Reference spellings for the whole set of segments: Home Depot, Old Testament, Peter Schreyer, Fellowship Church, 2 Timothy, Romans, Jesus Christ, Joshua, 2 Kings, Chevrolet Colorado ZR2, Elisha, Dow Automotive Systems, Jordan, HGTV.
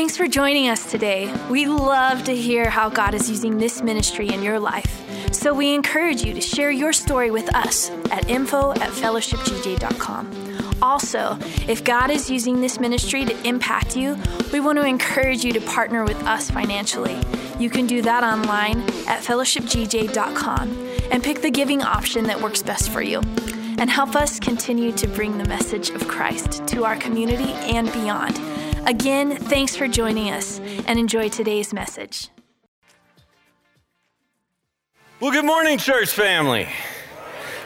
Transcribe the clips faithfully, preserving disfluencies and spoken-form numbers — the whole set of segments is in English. Thanks for joining us today. We love to hear how God is using this ministry in your life. So we encourage you to share your story with us at info at fellowship g j dot com. Also, if God is using this ministry to impact you, we want to encourage you to partner with us financially. You can do that online at fellowship g j dot com and pick the giving option that works best for you, and help us continue to bring the message of Christ to our community and beyond. Again, thanks for joining us and enjoy today's message. Well, good morning, church family.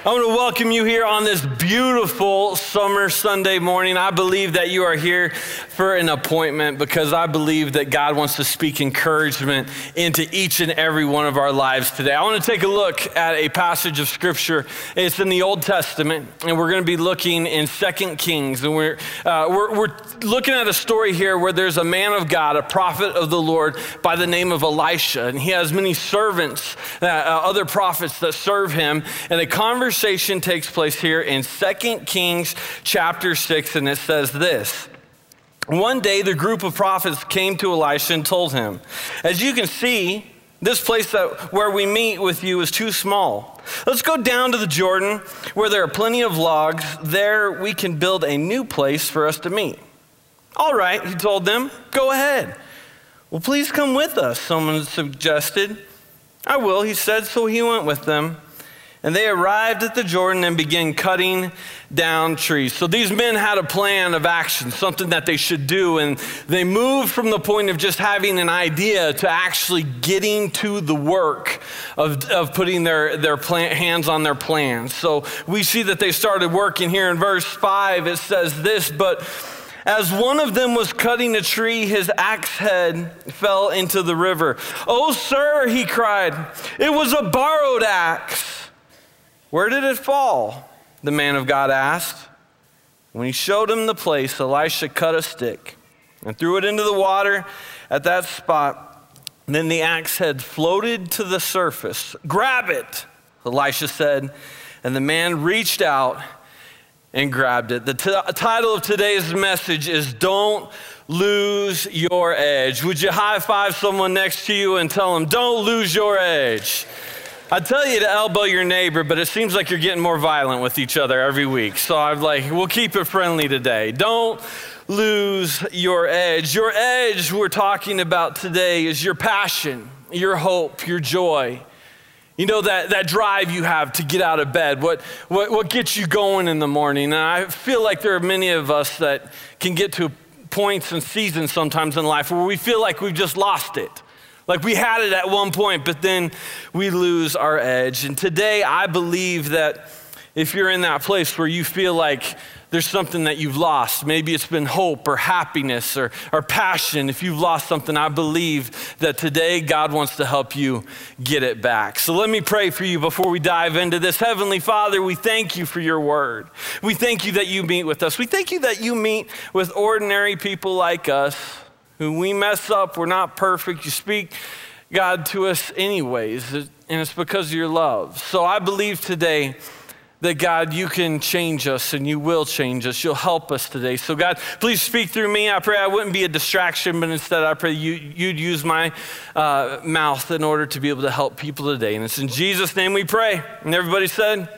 I want to welcome you here on this beautiful summer Sunday morning. I believe that you are here for an appointment because I believe that God wants to speak encouragement into each and every one of our lives today. I want to take a look at a passage of scripture. It's in the Old Testament, and we're going to be looking in Second Kings. And we're, uh, we're, we're looking at a story here where there's a man of God, a prophet of the Lord by the name of Elisha. And he has many servants, uh, other prophets that serve him. And a conversation Conversation takes place here in Second Kings chapter six, and it says this. One day the group of prophets came to Elisha and told him, "As you can see, this place that where we meet with you is too small. Let's go down to the Jordan where there are plenty of logs. There we can build a new place for us to meet." "All right," he told them, "go ahead." "Well, please come with us," someone suggested. "I will," he said, so he went with them. And they arrived at the Jordan and began cutting down trees. So these men had a plan of action, something that they should do. And they moved from the point of just having an idea to actually getting to the work of, of putting their, their plan, hands on their plans. So we see that they started working here in verse five. It says this, "But as one of them was cutting a tree, his axe head fell into the river. 'Oh, sir,' he cried, 'it was a borrowed axe.' 'Where did it fall?' the man of God asked. When he showed him the place, Elisha cut a stick and threw it into the water at that spot. Then the axe head floated to the surface. 'Grab it,' Elisha said. And the man reached out and grabbed it." The t- title of today's message is "Don't Lose Your Edge." Would you high five someone next to you and tell them, "Don't lose your edge"? I tell you to elbow your neighbor, but it seems like you're getting more violent with each other every week. So I'm like, we'll keep it friendly today. Don't lose your edge. Your edge we're talking about today is your passion, your hope, your joy. You know, that, that drive you have to get out of bed, what, what, what gets you going in the morning. And I feel like there are many of us that can get to points and seasons sometimes in life where we feel like we've just lost it. Like we had it at one point, but then we lose our edge. And today I believe that if you're in that place where you feel like there's something that you've lost, maybe it's been hope or happiness or, or passion, if you've lost something, I believe that today God wants to help you get it back. So let me pray for you before we dive into this. Heavenly Father, we thank you for your word. We thank you that you meet with us. We thank you that you meet with ordinary people like us. When we mess up, we're not perfect. You speak, God, to us anyways, and it's because of your love. So I believe today that, God, you can change us and you will change us. You'll help us today. So, God, please speak through me. I pray I wouldn't be a distraction, but instead I pray you, you'd use my uh, mouth in order to be able to help people today. And it's in Jesus' name we pray. And everybody said,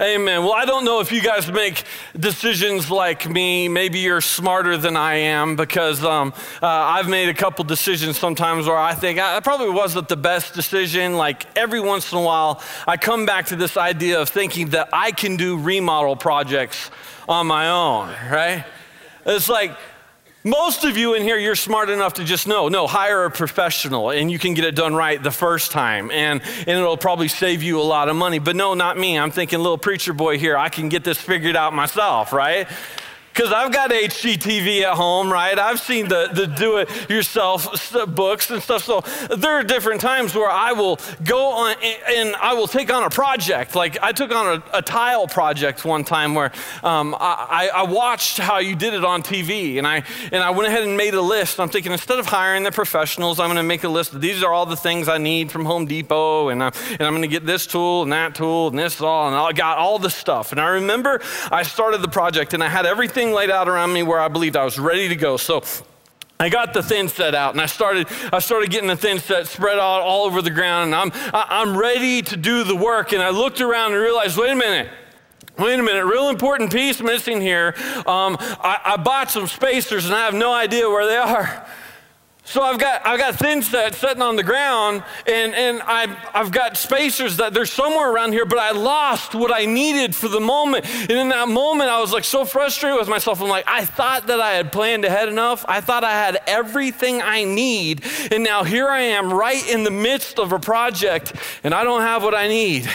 amen. Well, I don't know if you guys make decisions like me. Maybe you're smarter than I am because um, uh, I've made a couple decisions sometimes where I think I probably wasn't the best decision. Like every once in a while, I come back to this idea of thinking that I can do remodel projects on my own, right? It's like, most of you in here, you're smart enough to just know, no, hire a professional and you can get it done right the first time and, and it'll probably save you a lot of money. But no, not me. I'm thinking little preacher boy here. I can get this figured out myself, right? Because I've got H G T V at home, right? I've seen the, the do-it-yourself books and stuff. So there are different times where I will go on and, and I will take on a project. Like I took on a, a tile project one time where um, I, I watched how you did it on T V. And I, and I went ahead and made a list. I'm thinking instead of hiring the professionals, I'm going to make a list. These are all the things I need from Home Depot. And, I, and I'm going to get this tool and that tool and this all. And I got all the stuff. And I remember I started the project and I had everything laid out around me where I believed I was ready to go. So I got the thin set out, and I started. I started getting the thin set spread out all over the ground, and I'm I'm ready to do the work. And I looked around and realized, wait a minute, wait a minute, real important piece missing here. Um, I, I bought some spacers, and I have no idea where they are. So I've got I've got thin sets sitting on the ground, and and I I've got spacers that they're somewhere around here, but I lost what I needed for the moment. And in that moment, I was like so frustrated with myself. I'm like, I thought that I had planned ahead enough. I thought I had everything I need, and now here I am, right in the midst of a project, and I don't have what I need.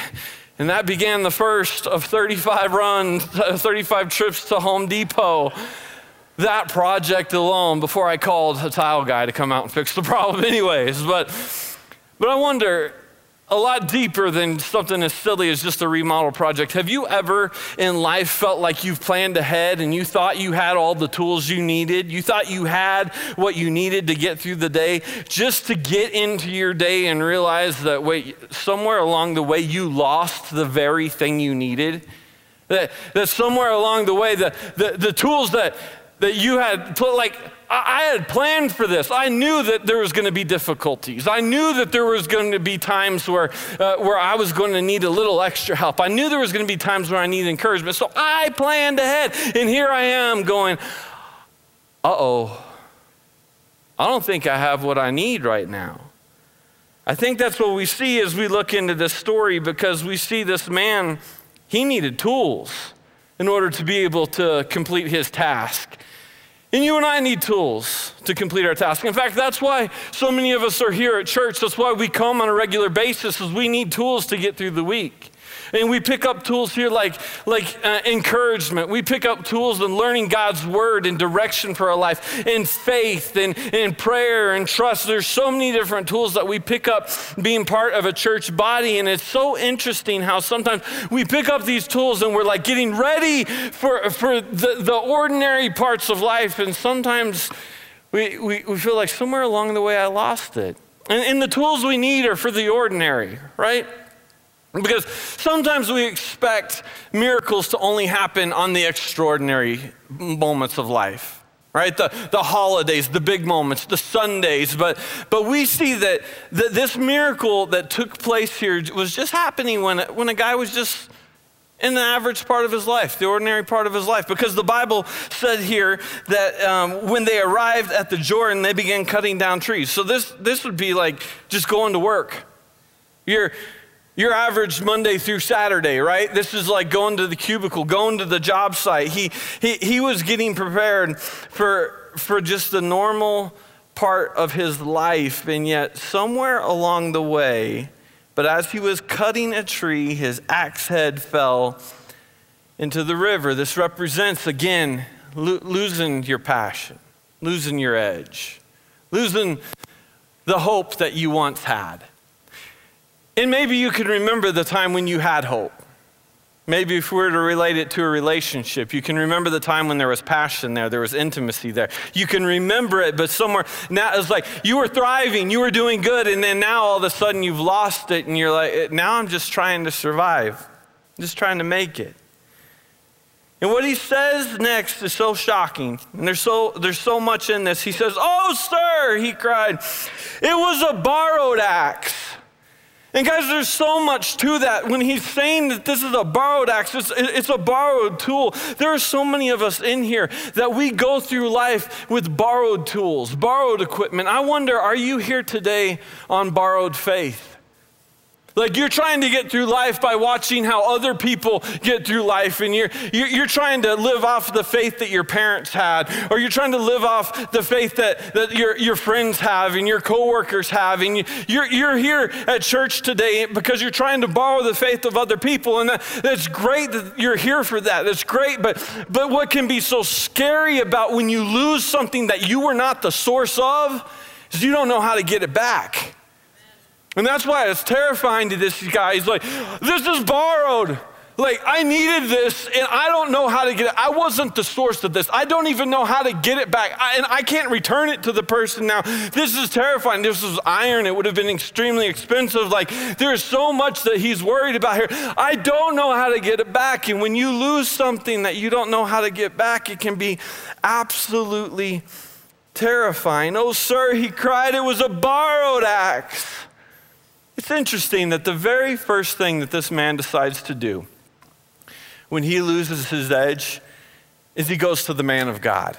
And that began the first of thirty-five runs, thirty-five trips to Home Depot. That project alone, before I called a tile guy to come out and fix the problem anyways. But but I wonder, a lot deeper than something as silly as just a remodel project, have you ever in life felt like you've planned ahead and you thought you had all the tools you needed? You thought you had what you needed to get through the day, just to get into your day and realize that wait, somewhere along the way you lost the very thing you needed? That, that somewhere along the way, the, the, the tools that that you had, like, I had planned for this. I knew that there was going to be difficulties. I knew that there was going to be times where uh, where I was going to need a little extra help. I knew there was going to be times where I needed encouragement. So I planned ahead, and here I am going, uh-oh, I don't think I have what I need right now. I think that's what we see as we look into this story, because we see this man, he needed tools in order to be able to complete his task. And you and I need tools to complete our task. In fact, that's why so many of us are here at church. That's why we come on a regular basis, is we need tools to get through the week. And we pick up tools here like, like uh, encouragement. We pick up tools in learning God's word and direction for our life, and faith, and, and prayer, and trust. There's so many different tools that we pick up being part of a church body. And it's so interesting how sometimes we pick up these tools and we're like getting ready for, for the, the ordinary parts of life. And sometimes we, we, we feel like somewhere along the way I lost it. And, and the tools we need are for the ordinary, right? Because sometimes we expect miracles to only happen on the extraordinary moments of life, right? The, the holidays, the big moments, the Sundays. But but we see that, that this miracle that took place here was just happening when, when a guy was just in the average part of his life, the ordinary part of his life. Because the Bible said here that um, when they arrived at the Jordan, they began cutting down trees. So this, this would be like just going to work. You're... Your average Monday through Saturday, right? This is like going to the cubicle, going to the job site. He he he was getting prepared for for just the normal part of his life, and yet somewhere along the way, but as he was cutting a tree, his axe head fell into the river. This represents, again, lo- losing your passion, losing your edge, losing the hope that you once had. And maybe you can remember the time when you had hope. Maybe if we were to relate it to a relationship, you can remember the time when there was passion there, there was intimacy there. You can remember it, but somewhere, now it's like you were thriving, you were doing good, and then now all of a sudden you've lost it, and you're like, now I'm just trying to survive. I'm just trying to make it. And what he says next is so shocking, and there's so there's so much in this. He says, "Oh, sir," he cried, "it was a borrowed axe." And guys, there's so much to that. When he's saying that this is a borrowed axe, it's, it's a borrowed tool. There are so many of us in here that we go through life with borrowed tools, borrowed equipment. I wonder, are you here today on borrowed faith? Like you're trying to get through life by watching how other people get through life, and you're, you're you're trying to live off the faith that your parents had, or you're trying to live off the faith that, that your, your friends have and your coworkers have, and you, you're you're here at church today because you're trying to borrow the faith of other people, and that, that's great that you're here for that. That's great, but but what can be so scary about when you lose something that you were not the source of is you don't know how to get it back. And that's why it's terrifying to this guy. He's like, this is borrowed. Like, I needed this, and I don't know how to get it. I wasn't the source of this. I don't even know how to get it back, I, and I can't return it to the person now. This is terrifying. This was iron. It would have been extremely expensive. Like, there's so much that he's worried about here. I don't know how to get it back. And when you lose something that you don't know how to get back, it can be absolutely terrifying. "Oh, sir," he cried, "it was a borrowed axe." It's interesting that the very first thing that this man decides to do when he loses his edge is he goes to the man of God.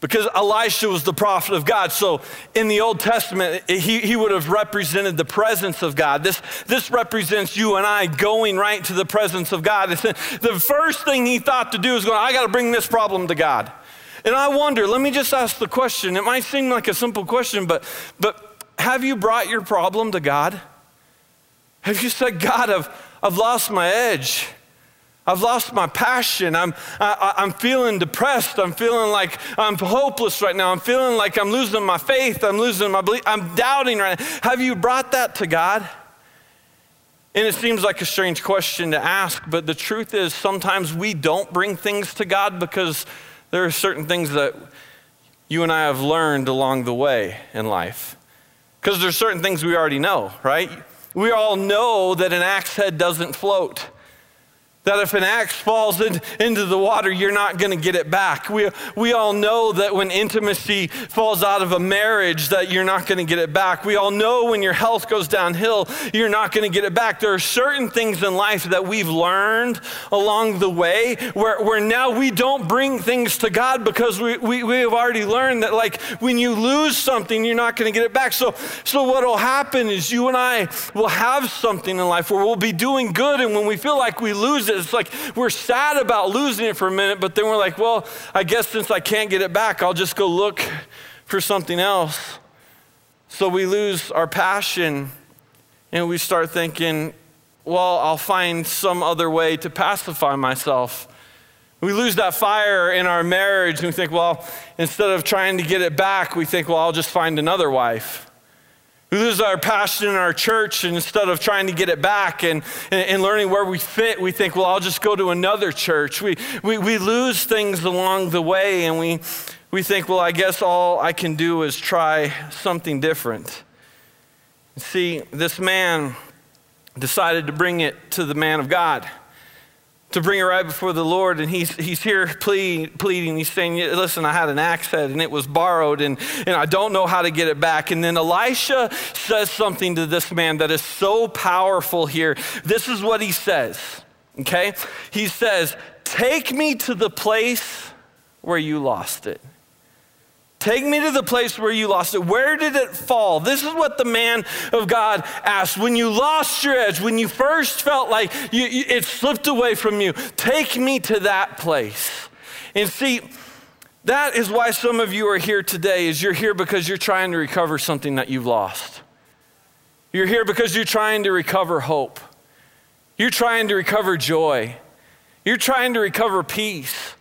Because Elisha was the prophet of God. So in the Old Testament, he, he would have represented the presence of God. This, this represents you and I going right to the presence of God. It's, the first thing he thought to do is going, I got to bring this problem to God. And I wonder, let me just ask the question. It might seem like a simple question, but, but have you brought your problem to God? Have you said, God, I've, I've lost my edge. I've lost my passion. I'm, I, I'm feeling depressed. I'm feeling like I'm hopeless right now. I'm feeling like I'm losing my faith. I'm losing my belief. I'm doubting right now. Have you brought that to God? And it seems like a strange question to ask, but the truth is sometimes we don't bring things to God because there are certain things that you and I have learned along the way in life. Because there's certain things we already know, right? We all know that an axe head doesn't float. That if an axe falls in, into the water, you're not gonna get it back. We, we all know that when intimacy falls out of a marriage, that you're not gonna get it back. We all know when your health goes downhill, you're not gonna get it back. There are certain things in life that we've learned along the way where, where now we don't bring things to God because we, we, we have already learned that, like, when you lose something, you're not gonna get it back. So, so what'll happen is you and I will have something in life where we'll be doing good, and when we feel like we lose it, it's like we're sad about losing it for a minute, but then we're like, well, I guess since I can't get it back, I'll just go look for something else. So we lose our passion and we start thinking, well, I'll find some other way to pacify myself. We lose that fire in our marriage and we think, well, instead of trying to get it back, we think, well, I'll just find another wife. We lose our passion in our church, and instead of trying to get it back and, and, and learning where we fit, we think, well, I'll just go to another church. We, we, we lose things along the way, and we, we think, well, I guess all I can do is try something different. See, this man decided to bring it to the man of God, to bring it right before the Lord, and he's he's here plead, pleading. He's saying, listen, I had an axe head, and it was borrowed, and, and I don't know how to get it back. And then Elisha says something to this man that is so powerful here. This is what he says, okay? He says, take me to the place where you lost it. Take me to the place where you lost it. Where did it fall? This is what the man of God asked. When you lost your edge, when you first felt like you, you, it slipped away from you, take me to that place. And see, that is why some of you are here today, is you're here because you're trying to recover something that you've lost. You're here because you're trying to recover hope. You're trying to recover joy. You're trying to recover peace.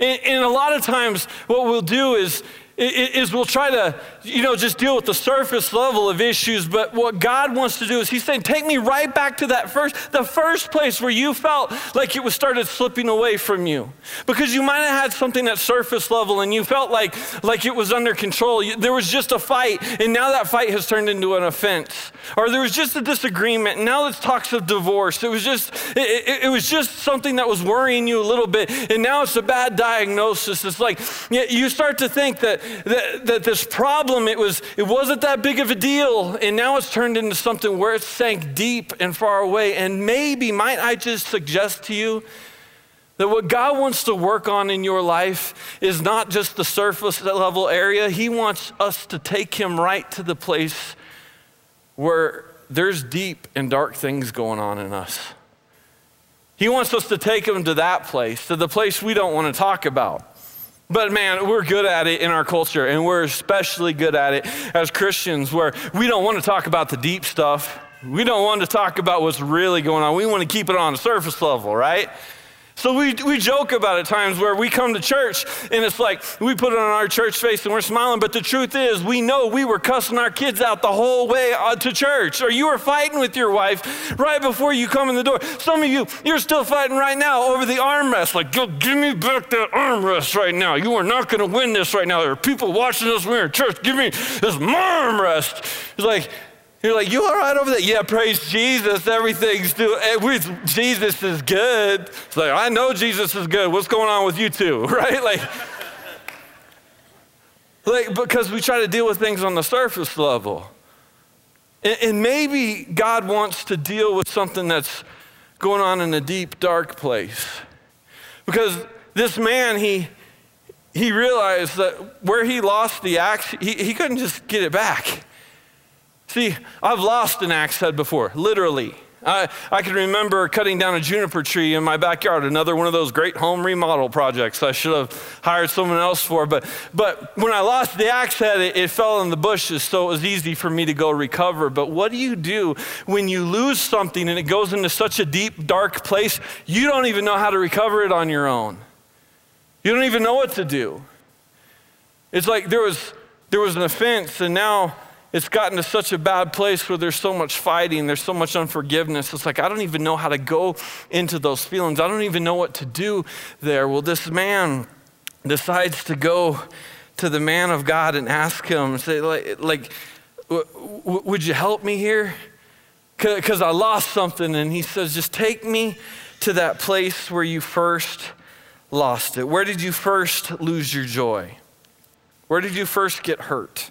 And, and a lot of times what we'll do is, is we'll try to, you know, just deal with the surface level of issues, but what God wants to do is he's saying, take me right back to that first, the first place where you felt like it was started slipping away from you. Because you might have had something at surface level and you felt like, like it was under control. There was just a fight, and now that fight has turned into an offense. Or there was just a disagreement, and now it's talks of divorce. It was just, it, it, it was just something that was worrying you a little bit, and now it's a bad diagnosis. It's like, you start to think that That, that this problem, it, was, it wasn't that big of a deal, and now it's turned into something where it sank deep and far away. And maybe, might I just suggest to you that what God wants to work on in your life is not just the surface level area. He wants us to take him right to the place where there's deep and dark things going on in us. He wants us to take him to that place, to the place we don't want to talk about. But man, we're good at it in our culture, and we're especially good at it as Christians, where we don't want to talk about the deep stuff. We don't want to talk about what's really going on. We want to keep it on the surface level, right? So we we joke about it at times where we come to church and it's like we put on our church face and we're smiling, but the truth is we know we were cussing our kids out the whole way to church, or you were fighting with your wife right before you come in the door. Some of you, you're still fighting right now over the armrest, like, yo, give me back that armrest right now. You are not gonna win this right now. There are people watching us when we're in church. Give me this armrest. It's like, you're like, you all right over there? Yeah, praise Jesus, everything's doing, Jesus is good. It's like, I know Jesus is good. What's going on with you two, right? Like, Like, because we try to deal with things on the surface level. And, and maybe God wants to deal with something that's going on in a deep, dark place. Because this man, he he realized that where he lost the axe, he, he couldn't just get it back. See, I've lost an axe head before, literally. I, I can remember cutting down a juniper tree in my backyard, another one of those great home remodel projects I should have hired someone else for. But but when I lost the axe head, it, it fell in the bushes, so it was easy for me to go recover. But what do you do when you lose something and it goes into such a deep, dark place, you don't even know how to recover it on your own? You don't even know what to do. It's like there was there was an offense, and now it's gotten to such a bad place where there's so much fighting, there's so much unforgiveness. It's like, I don't even know how to go into those feelings. I don't even know what to do there. Well, this man decides to go to the man of God and ask him, say, like, like w- w- would you help me here? Because I lost something. And he says, just take me to that place where you first lost it. Where did you first lose your joy? Where did you first get hurt?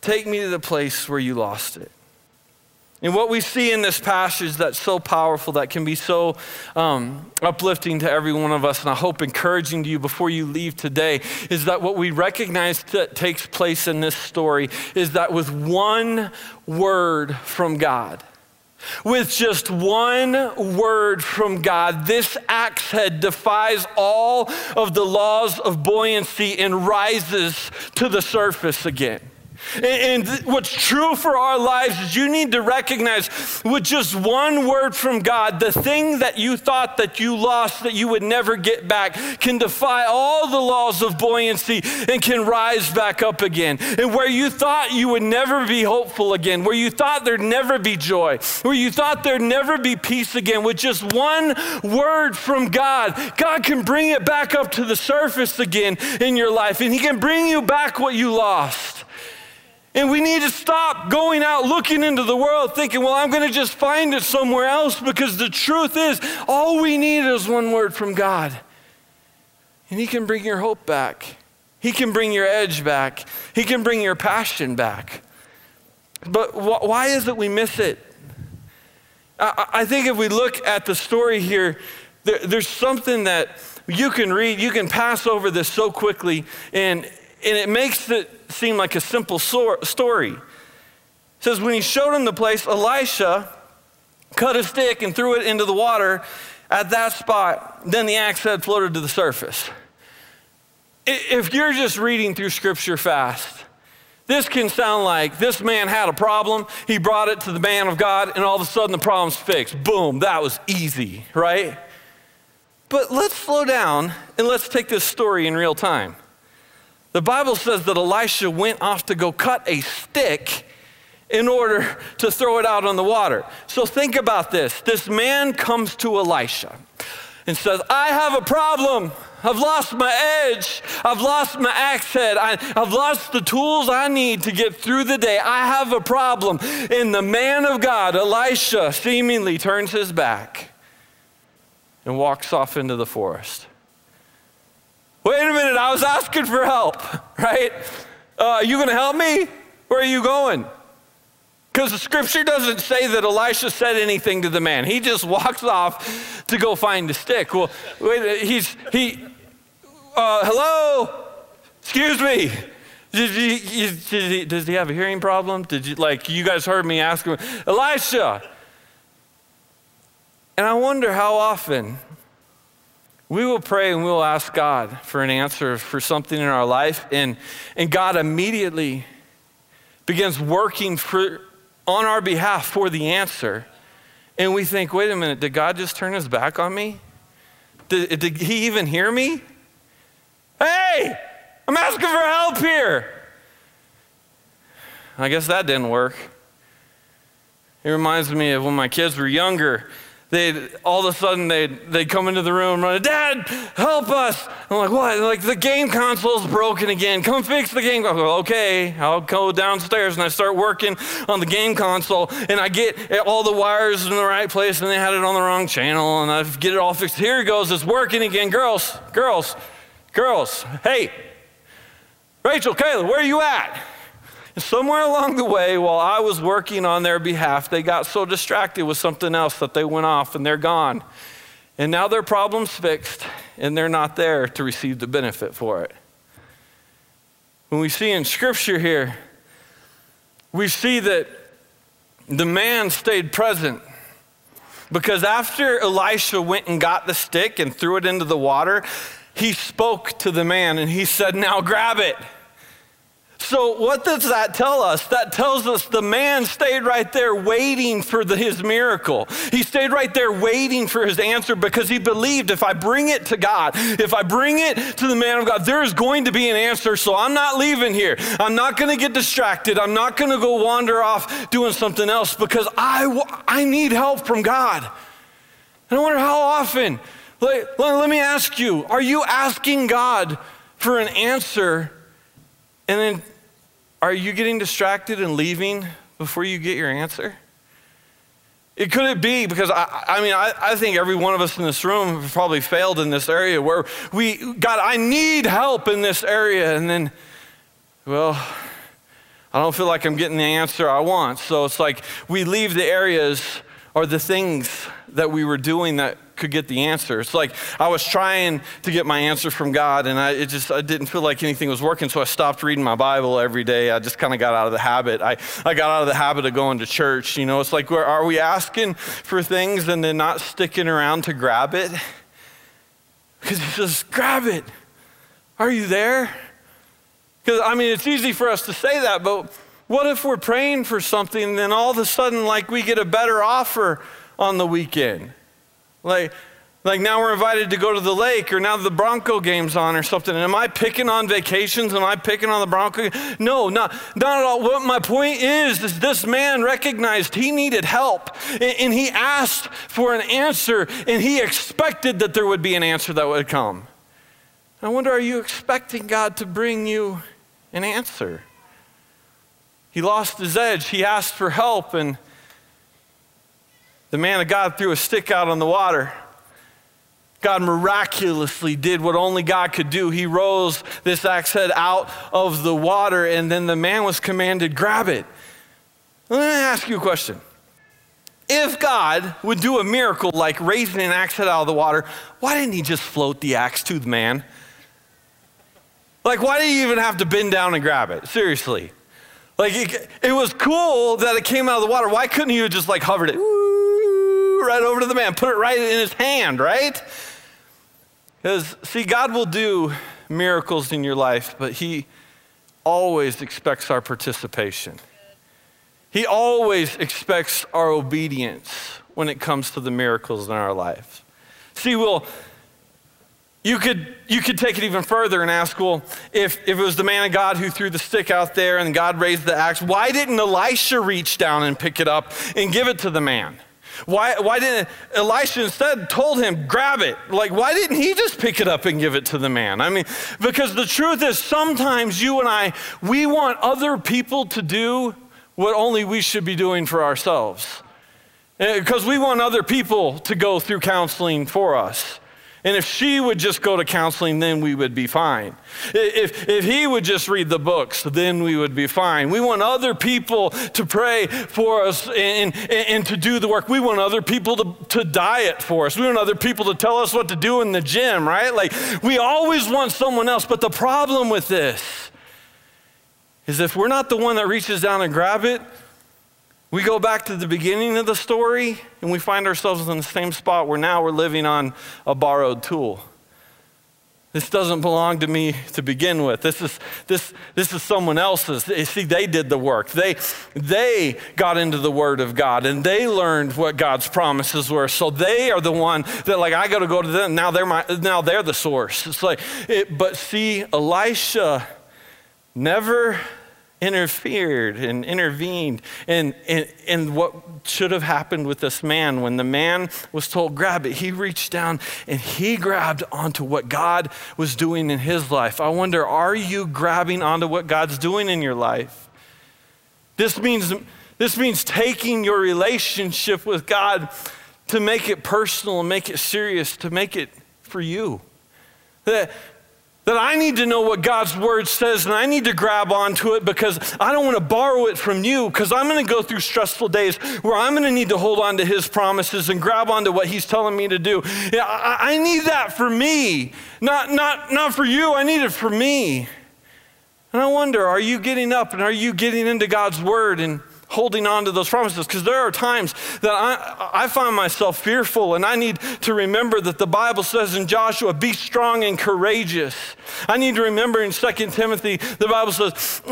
Take me to the place where you lost it. And what we see in this passage that's so powerful, that can be so um, uplifting to every one of us, and I hope encouraging to you before you leave today, is that what we recognize that takes place in this story is that with one word from God, with just one word from God, this axe head defies all of the laws of buoyancy and rises to the surface again. And what's true for our lives is you need to recognize with just one word from God, the thing that you thought that you lost, that you would never get back, can defy all the laws of buoyancy and can rise back up again. And where you thought you would never be hopeful again, where you thought there'd never be joy, where you thought there'd never be peace again, with just one word from God, God can bring it back up to the surface again in your life, and he can bring you back what you lost. And we need to stop going out looking into the world thinking, well, I'm going to just find it somewhere else, because the truth is all we need is one word from God. And he can bring your hope back. He can bring your edge back. He can bring your passion back. But wh- why is it we miss it? I-, I think if we look at the story here, there- there's something that you can read, you can pass over this so quickly, and and it makes it seem like a simple so- story. It says, when he showed him the place, Elisha cut a stick and threw it into the water at that spot. Then the axe head floated to the surface. If you're just reading through scripture fast, this can sound like this man had a problem, he brought it to the man of God, and all of a sudden the problem's fixed. Boom, that was easy, right? But let's slow down and let's take this story in real time. The Bible says that Elisha went off to go cut a stick in order to throw it out on the water. So think about this. This man comes to Elisha and says, I have a problem. I've lost my edge. I've lost my axe head. I, I've lost the tools I need to get through the day. I have a problem. And the man of God, Elisha, seemingly turns his back and walks off into the forest. Wait a minute, I was asking for help, right? Uh, are you gonna help me? Where are you going? Because the scripture doesn't say that Elisha said anything to the man. He just walks off to go find the stick. Well, wait, he's, he, uh, hello? Excuse me. Did he, did he, does he have a hearing problem? Did you, like, you guys heard me ask him, Elisha. And I wonder how often we will pray and we will ask God for an answer for something in our life, and, and God immediately begins working for, on our behalf for the answer. And we think, wait a minute, did God just turn his back on me? Did, did he even hear me? Hey, I'm asking for help here. I guess that didn't work. It reminds me of when my kids were younger. They all of a sudden they they come into the room running, Dad, help us! I'm like, what? They're like, the game console's broken again. Come fix the game console. Like, okay, I'll go downstairs, and I start working on the game console, and I get all the wires in the right place, and they had it on the wrong channel, and I get it all fixed. Here it goes, it's working again. Girls, girls, girls. Hey, Rachel, Caleb, where are you at? And somewhere along the way, while I was working on their behalf, they got so distracted with something else that they went off and they're gone. And now their problem's fixed and they're not there to receive the benefit for it. When we see in Scripture here, we see that the man stayed present, because after Elisha went and got the stick and threw it into the water, he spoke to the man and he said, now grab it. So what does that tell us? That tells us the man stayed right there waiting for the, his miracle. He stayed right there waiting for his answer, because he believed, if I bring it to God, if I bring it to the man of God, there is going to be an answer, so I'm not leaving here. I'm not going to get distracted. I'm not going to go wander off doing something else, because I, I need help from God. And I wonder how often, like, let me ask you, are you asking God for an answer, and then are you getting distracted and leaving before you get your answer? It could it be, because I, I mean, I, I think every one of us in this room have probably failed in this area where we, God, I need help in this area. And then, well, I don't feel like I'm getting the answer I want. So it's like we leave the areas or the things that we were doing that could get the answer. It's like I was trying to get my answer from God, and I it just I didn't feel like anything was working, so I stopped reading my Bible every day. I just kind of got out of the habit. I, I got out of the habit of going to church. You know, it's like, where are we asking for things and then not sticking around to grab it? Because it's just, grab it. Are you there? Because, I mean, it's easy for us to say that, but what if we're praying for something and then all of a sudden, like, we get a better offer on the weekend? Like, like now we're invited to go to the lake, or now the Bronco game's on or something. And am I picking on vacations? Am I picking on the Bronco? No, not, not at all. What my point is, is this man recognized he needed help, and, and he asked for an answer, and he expected that there would be an answer that would come. I wonder, are you expecting God to bring you an answer? He lost his edge. He asked for help, and the man of God threw a stick out on the water. God miraculously did what only God could do. He rose this axe head out of the water, and then the man was commanded, grab it. Let me ask you a question. If God would do a miracle like raising an axe head out of the water, why didn't he just float the axe to the man? Like, why did he even have to bend down and grab it? Seriously. Like, it, it was cool that it came out of the water. Why couldn't he have just, like, hovered it right over to the man, put it right in his hand, right? Because, see, God will do miracles in your life, but he always expects our participation. He always expects our obedience when it comes to the miracles in our life. See, well, you could you could take it even further and ask, well, if, if it was the man of God who threw the stick out there and God raised the axe, why didn't Elisha reach down and pick it up and give it to the man? Why, why didn't Elisha instead told him, grab it? Like, why didn't he just pick it up and give it to the man? I mean, because the truth is, sometimes you and I, we want other people to do what only we should be doing for ourselves. Because we want other people to go through counseling for us. And if she would just go to counseling, then we would be fine. If, if he would just read the books, then we would be fine. We want other people to pray for us and, and, and to do the work. We want other people to, to diet for us. We want other people to tell us what to do in the gym, right? Like, we always want someone else. But the problem with this is, if we're not the one that reaches down and grab it, we go back to the beginning of the story, and we find ourselves in the same spot where now we're living on a borrowed tool. This doesn't belong to me to begin with. This is this this is someone else's. See, they did the work. They they got into the Word of God, and they learned what God's promises were. So they are the one that, like, I got to go to them. Now they're my now they're the source. It's like, it, but see, Elisha never interfered and intervened in, in, in what should have happened with this man. When the man was told, grab it, he reached down and he grabbed onto what God was doing in his life. I wonder, are you grabbing onto what God's doing in your life? This means, this means taking your relationship with God to make it personal and make it serious, to make it for you. That that I need to know what God's word says, and I need to grab onto it because I don't want to borrow it from you, because I'm going to go through stressful days where I'm going to need to hold on to his promises and grab onto what he's telling me to do. Yeah, I, I need that for me, not, not, not for you. I need it for me. And I wonder, are you getting up and are you getting into God's word and holding on to those promises? Because there are times that I, I find myself fearful, and I need to remember that the Bible says in Joshua, be strong and courageous. I need to remember in Second Timothy, the Bible says,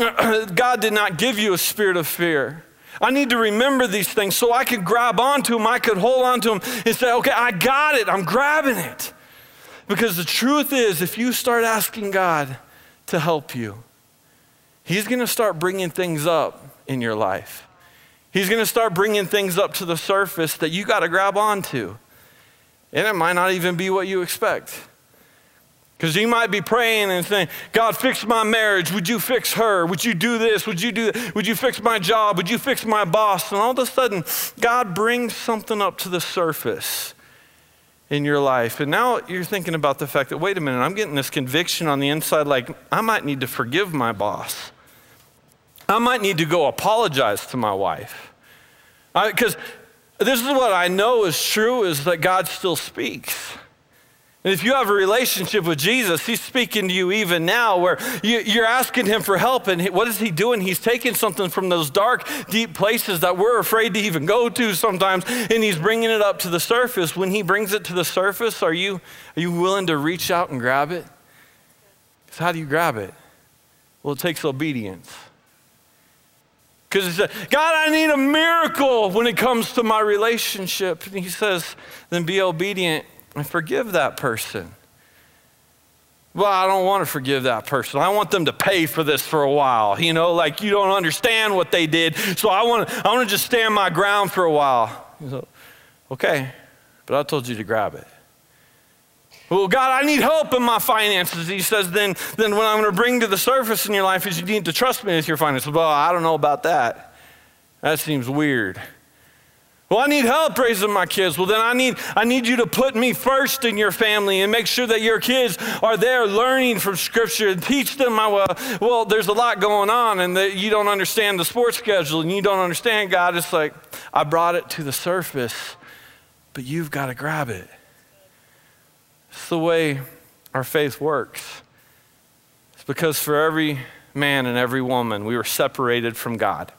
God did not give you a spirit of fear. I need to remember these things so I could grab onto them, I could hold onto them and say, okay, I got it, I'm grabbing it. Because the truth is, if you start asking God to help you, he's gonna start bringing things up in your life. He's gonna start bringing things up to the surface that you gotta grab onto. And it might not even be what you expect. Because you might be praying and saying, God, fix my marriage. Would you fix her? Would you do this? Would you do that? Would you fix my job? Would you fix my boss? And all of a sudden, God brings something up to the surface in your life. And now you're thinking about the fact that, wait a minute, I'm getting this conviction on the inside, like I might need to forgive my boss. I might need to go apologize to my wife. Because this is what I know is true, is that God still speaks. And if you have a relationship with Jesus, he's speaking to you even now, where you, you're asking him for help. And what is he doing? He's taking something from those dark, deep places that we're afraid to even go to sometimes, and he's bringing it up to the surface. When he brings it to the surface, are you, are you willing to reach out and grab it? Because how do you grab it? Well, it takes obedience. Because he said, God, I need a miracle when it comes to my relationship. And he says, then be obedient and forgive that person. Well, I don't want to forgive that person. I want them to pay for this for a while. You know, like you don't understand what they did. So I want to, I want to just stand my ground for a while. Said, okay, but I told you to grab it. Well, God, I need help in my finances. He says, then, then what I'm going to bring to the surface in your life is you need to trust me with your finances. Well, I don't know about that. That seems weird. Well, I need help raising my kids. Well, then I need, I need you to put me first in your family and make sure that your kids are there learning from Scripture and teach them how, well, well there's a lot going on and that you don't understand the sports schedule and you don't understand God. It's like, I brought it to the surface, but you've got to grab it. It's the way our faith works. It's because for every man and every woman, we were separated from God.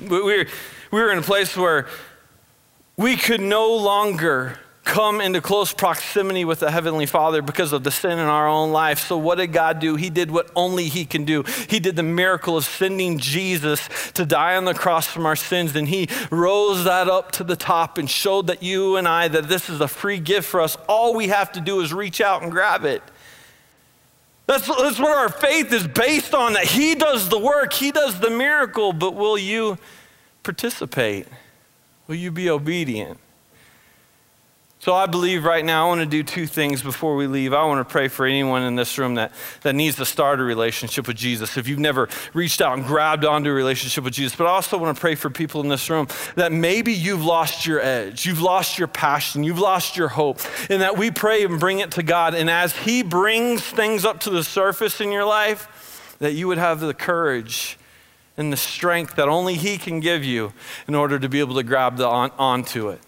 We were, we were in a place where we could no longer come into close proximity with the Heavenly Father because of the sin in our own life. So what did God do? He did what only he can do. He did the miracle of sending Jesus to die on the cross from our sins. And he rose that up to the top and showed that you and I, that this is a free gift for us. All we have to do is reach out and grab it. That's, that's what our faith is based on, that he does the work, he does the miracle, but will you participate? Will you be obedient? So I believe right now, I want to do two things before we leave. I want to pray for anyone in this room that, that needs to start a relationship with Jesus. If you've never reached out and grabbed onto a relationship with Jesus, but I also want to pray for people in this room that maybe you've lost your edge, you've lost your passion, you've lost your hope, and that we pray and bring it to God. And as he brings things up to the surface in your life, that you would have the courage and the strength that only he can give you in order to be able to grab the on, onto it.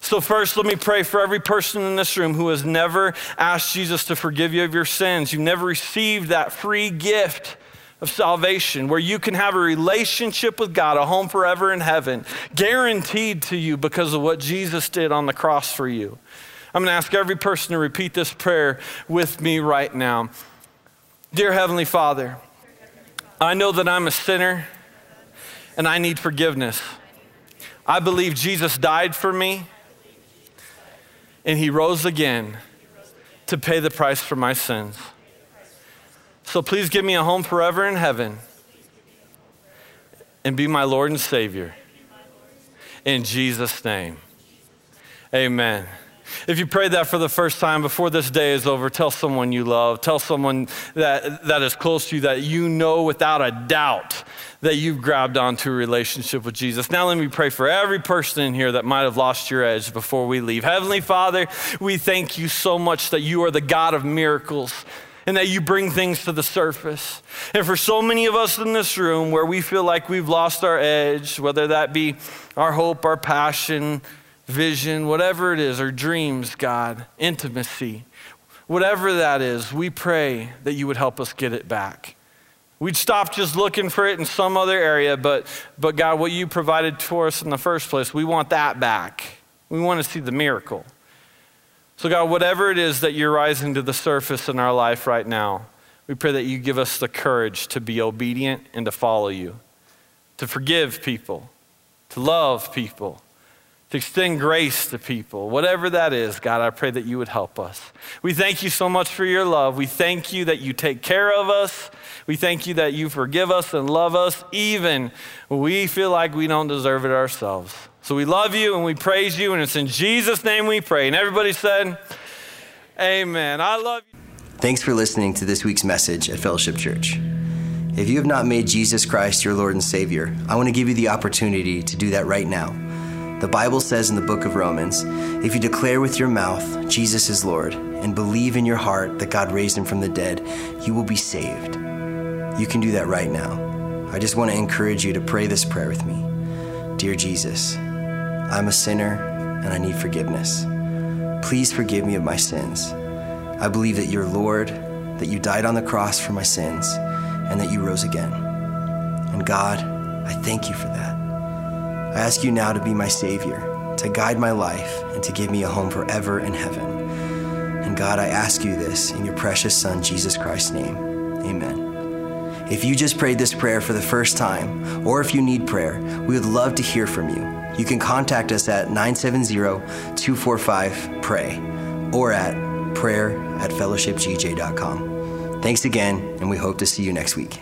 So first, let me pray for every person in this room who has never asked Jesus to forgive you of your sins. You've never received that free gift of salvation where you can have a relationship with God, a home forever in heaven, guaranteed to you because of what Jesus did on the cross for you. I'm gonna ask every person to repeat this prayer with me right now. Dear Heavenly Father, I know that I'm a sinner and I need forgiveness. I believe Jesus died for me, and he rose again to pay the price for my sins. So please give me a home forever in heaven and be my Lord and Savior. In Jesus' name, amen. If you prayed that for the first time, before this day is over, tell someone you love, tell someone that, that is close to you that you know without a doubt that you've grabbed onto a relationship with Jesus. Now let me pray for every person in here that might have lost your edge before we leave. Heavenly Father, we thank you so much that you are the God of miracles. and that you bring things to the surface. And for so many of us in this room where we feel like we've lost our edge, whether that be our hope, our passion, vision, whatever it is, our dreams, God, intimacy, whatever that is, we pray that you would help us get it back. We'd stop just looking for it in some other area, but but God, what you provided for us in the first place, we want that back. We want to see the miracle. So God, whatever it is that you're rising to the surface in our life right now, we pray that you give us the courage to be obedient and to follow you, to forgive people, to love people, to extend grace to people. Whatever that is, God, I pray that you would help us. We thank you so much for your love. We thank you that you take care of us. We thank you that you forgive us and love us, even when we feel like we don't deserve it ourselves. So we love you and we praise you, and it's in Jesus' name we pray. And everybody said, amen. I love you. Thanks for listening to this week's message at Fellowship Church. If you have not made Jesus Christ your Lord and Savior, I want to give you the opportunity to do that right now. The Bible says in the book of Romans, if you declare with your mouth, Jesus is Lord, and believe in your heart that God raised him from the dead, you will be saved. You can do that right now. I just want to encourage you to pray this prayer with me. Dear Jesus, I'm a sinner and I need forgiveness. Please forgive me of my sins. I believe that you're Lord, that you died on the cross for my sins, and that you rose again. And God, I thank you for that. I ask you now to be my Savior, to guide my life, and to give me a home forever in heaven. And God, I ask you this in your precious Son, Jesus Christ's name. Amen. If you just prayed this prayer for the first time, or if you need prayer, we would love to hear from you. You can contact us at nine seven zero, two four five, P R A Y or at prayer at fellowship g j dot com. Thanks again, and we hope to see you next week.